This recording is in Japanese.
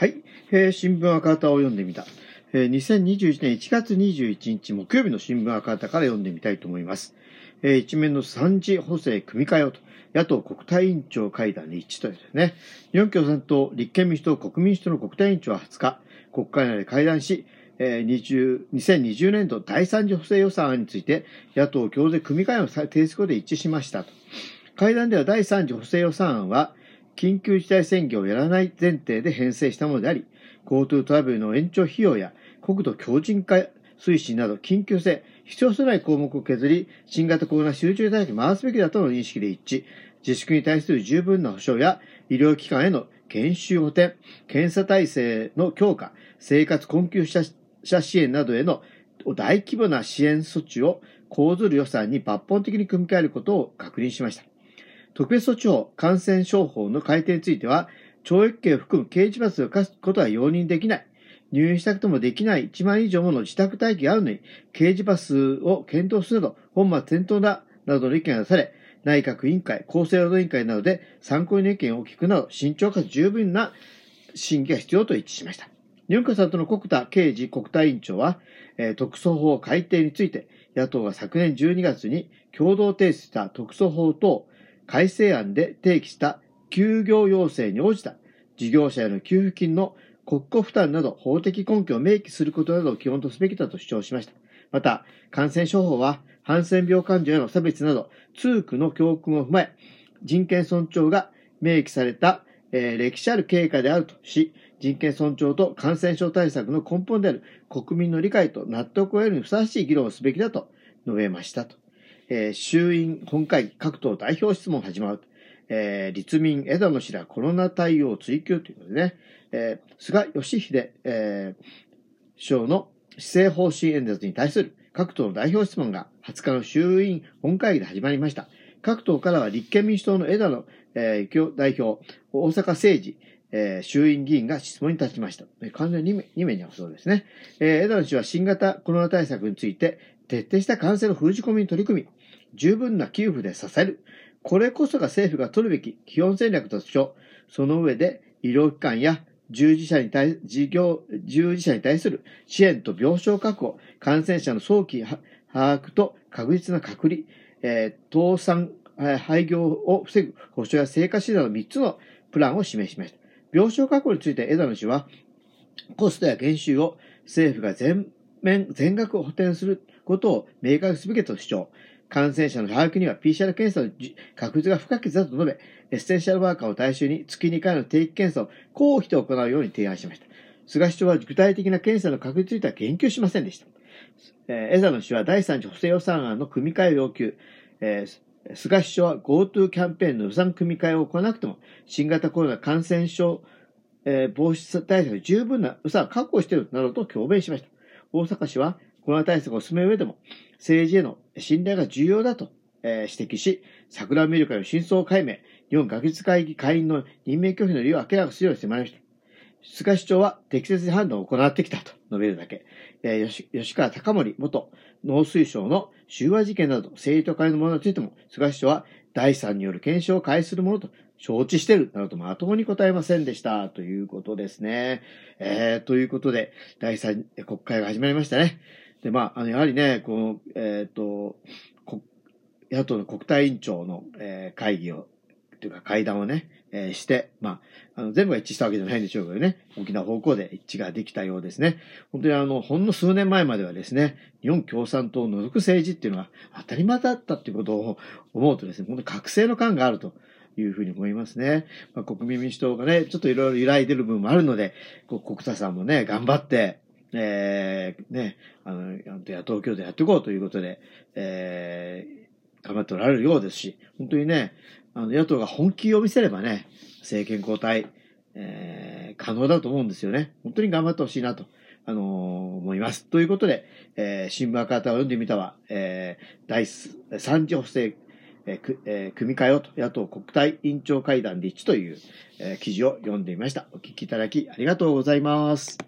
はい、新聞赤旗を読んでみた、2021年1月21日木曜日の新聞赤旗から読んでみたいと思います。一面の3次補正組み替えをと、野党国対委員長会談に一致とですね、日本共産党、立憲民主党、国民主党の国対委員長は20日、国会内で会談し、2020年度第3次補正予算案について、野党共同組み替えを提出で一致しましたと。会談では第3次補正予算案は、緊急事態宣言をやらない前提で編成したものであり、GoTo トラベルの延長費用や国土強靭化推進など緊急性、必要とない項目を削り、新型コロナ集中対策に回すべきだとの認識で一致、自粛に対する十分な保障や医療機関への研修補填、検査体制の強化、生活困窮者支援などへの大規模な支援措置を講ずる予算に抜本的に組み替えることを確認しました。特別措置法、感染症法の改定については、懲役刑を含む刑事罰を科すことは容認できない。入院したくてもできない1万以上もの自宅待機があるのに、刑事罰を検討するなど、本末転倒だ、などの意見が出され、内閣委員会、厚生労働委員会などで参考人の意見を聞くなど、慎重かつ十分な審議が必要と一致しました。日本共産党の穀田恵二国対委員長は、特措法改定について、野党が昨年12月に共同提出した特措法等改正案で提起した休業要請に応じた事業者への給付金の国庫負担など法的根拠を明記することなどを基本とすべきだと主張しました。また、感染症法は、ハンセン病患者への差別など、痛苦の教訓を踏まえ、人権尊重が明記された、歴史ある経過であるとし、人権尊重と感染症対策の根本である国民の理解と納得を得るにふさわしい議論をすべきだと述べましたと。衆院本会議各党代表質問始まる。立民枝野氏らコロナ対応追及ということでね、菅義偉、首相の施政方針演説に対する各党の代表質問が20日の衆院本会議で始まりました。各党からは立憲民主党の枝野、代表、大阪誠二、衆院議員が質問に立ちました。完全に2名に合わせそうですね。枝野氏は新型コロナ対策について徹底した感染の封じ込みに取り組み、十分な給付で支える。これこそが政府が取るべき基本戦略と主張。その上で、医療機関や従事者に対する支援と病床確保、感染者の早期把握と確実な隔離、倒産、廃業を防ぐ保障や生活指導の3つのプランを示しました。病床確保について枝野氏は、コストや減収を政府が全額補填することを明確にすべきと主張。感染者の把握には PCR 検査の確実が不可欠だと述べ、エッセンシャルワーカーを対象に月2回の定期検査を公費で行うように提案しました。菅首相は具体的な検査の確率については言及しませんでした。枝野氏は第3次補正予算案の組み替えを要求。菅首相は GoTo キャンペーンの予算組み替えを行わなくても、新型コロナ感染症、防止対策に十分な予算を確保しているなどと強弁しました。大阪市はコロナ対策を進める上でも、政治への信頼が重要だと指摘し、桜を見る会の真相解明、日本学術会議会員の任命拒否の理由を明らかにするように迫りました。菅市長は適切に判断を行ってきたと述べるだけ。吉川貴盛元農水省の収賄事件など政治と金の問題についても、菅市長は第三による検証を開始するものと承知しているなどとまともに答えませんでしたということですね。ということで、第三国会が始まりましたね。で、やはりね、この、野党の国対委員長の、会議を、というか会談をね、して、全部が一致したわけじゃないんでしょうけどね、大きな方向で一致ができたようですね。本当にほんの数年前まではですね、日本共産党を除く政治っていうのは当たり前だったっていうことを思うとですね、本当に覚醒の感があるというふうに思いますね。国民民主党がね、ちょっといろいろ揺らいでる部分もあるので、穀田さんもね、頑張って、野党共闘でやっていこうということで、頑張っておられるようですし、本当にね、野党が本気を見せればね、政権交代、可能だと思うんですよね。本当に頑張ってほしいなと、思います。ということで、新聞赤旗を読んでみたは、第3次補正、組み替えをと野党国対委員長会談で一致という、記事を読んでみました。お聞きいただきありがとうございます。